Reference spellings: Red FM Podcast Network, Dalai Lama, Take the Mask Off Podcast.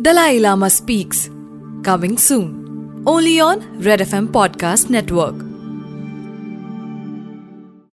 Dalai Lama Speaks, coming soon, only on Red FM Podcast Network.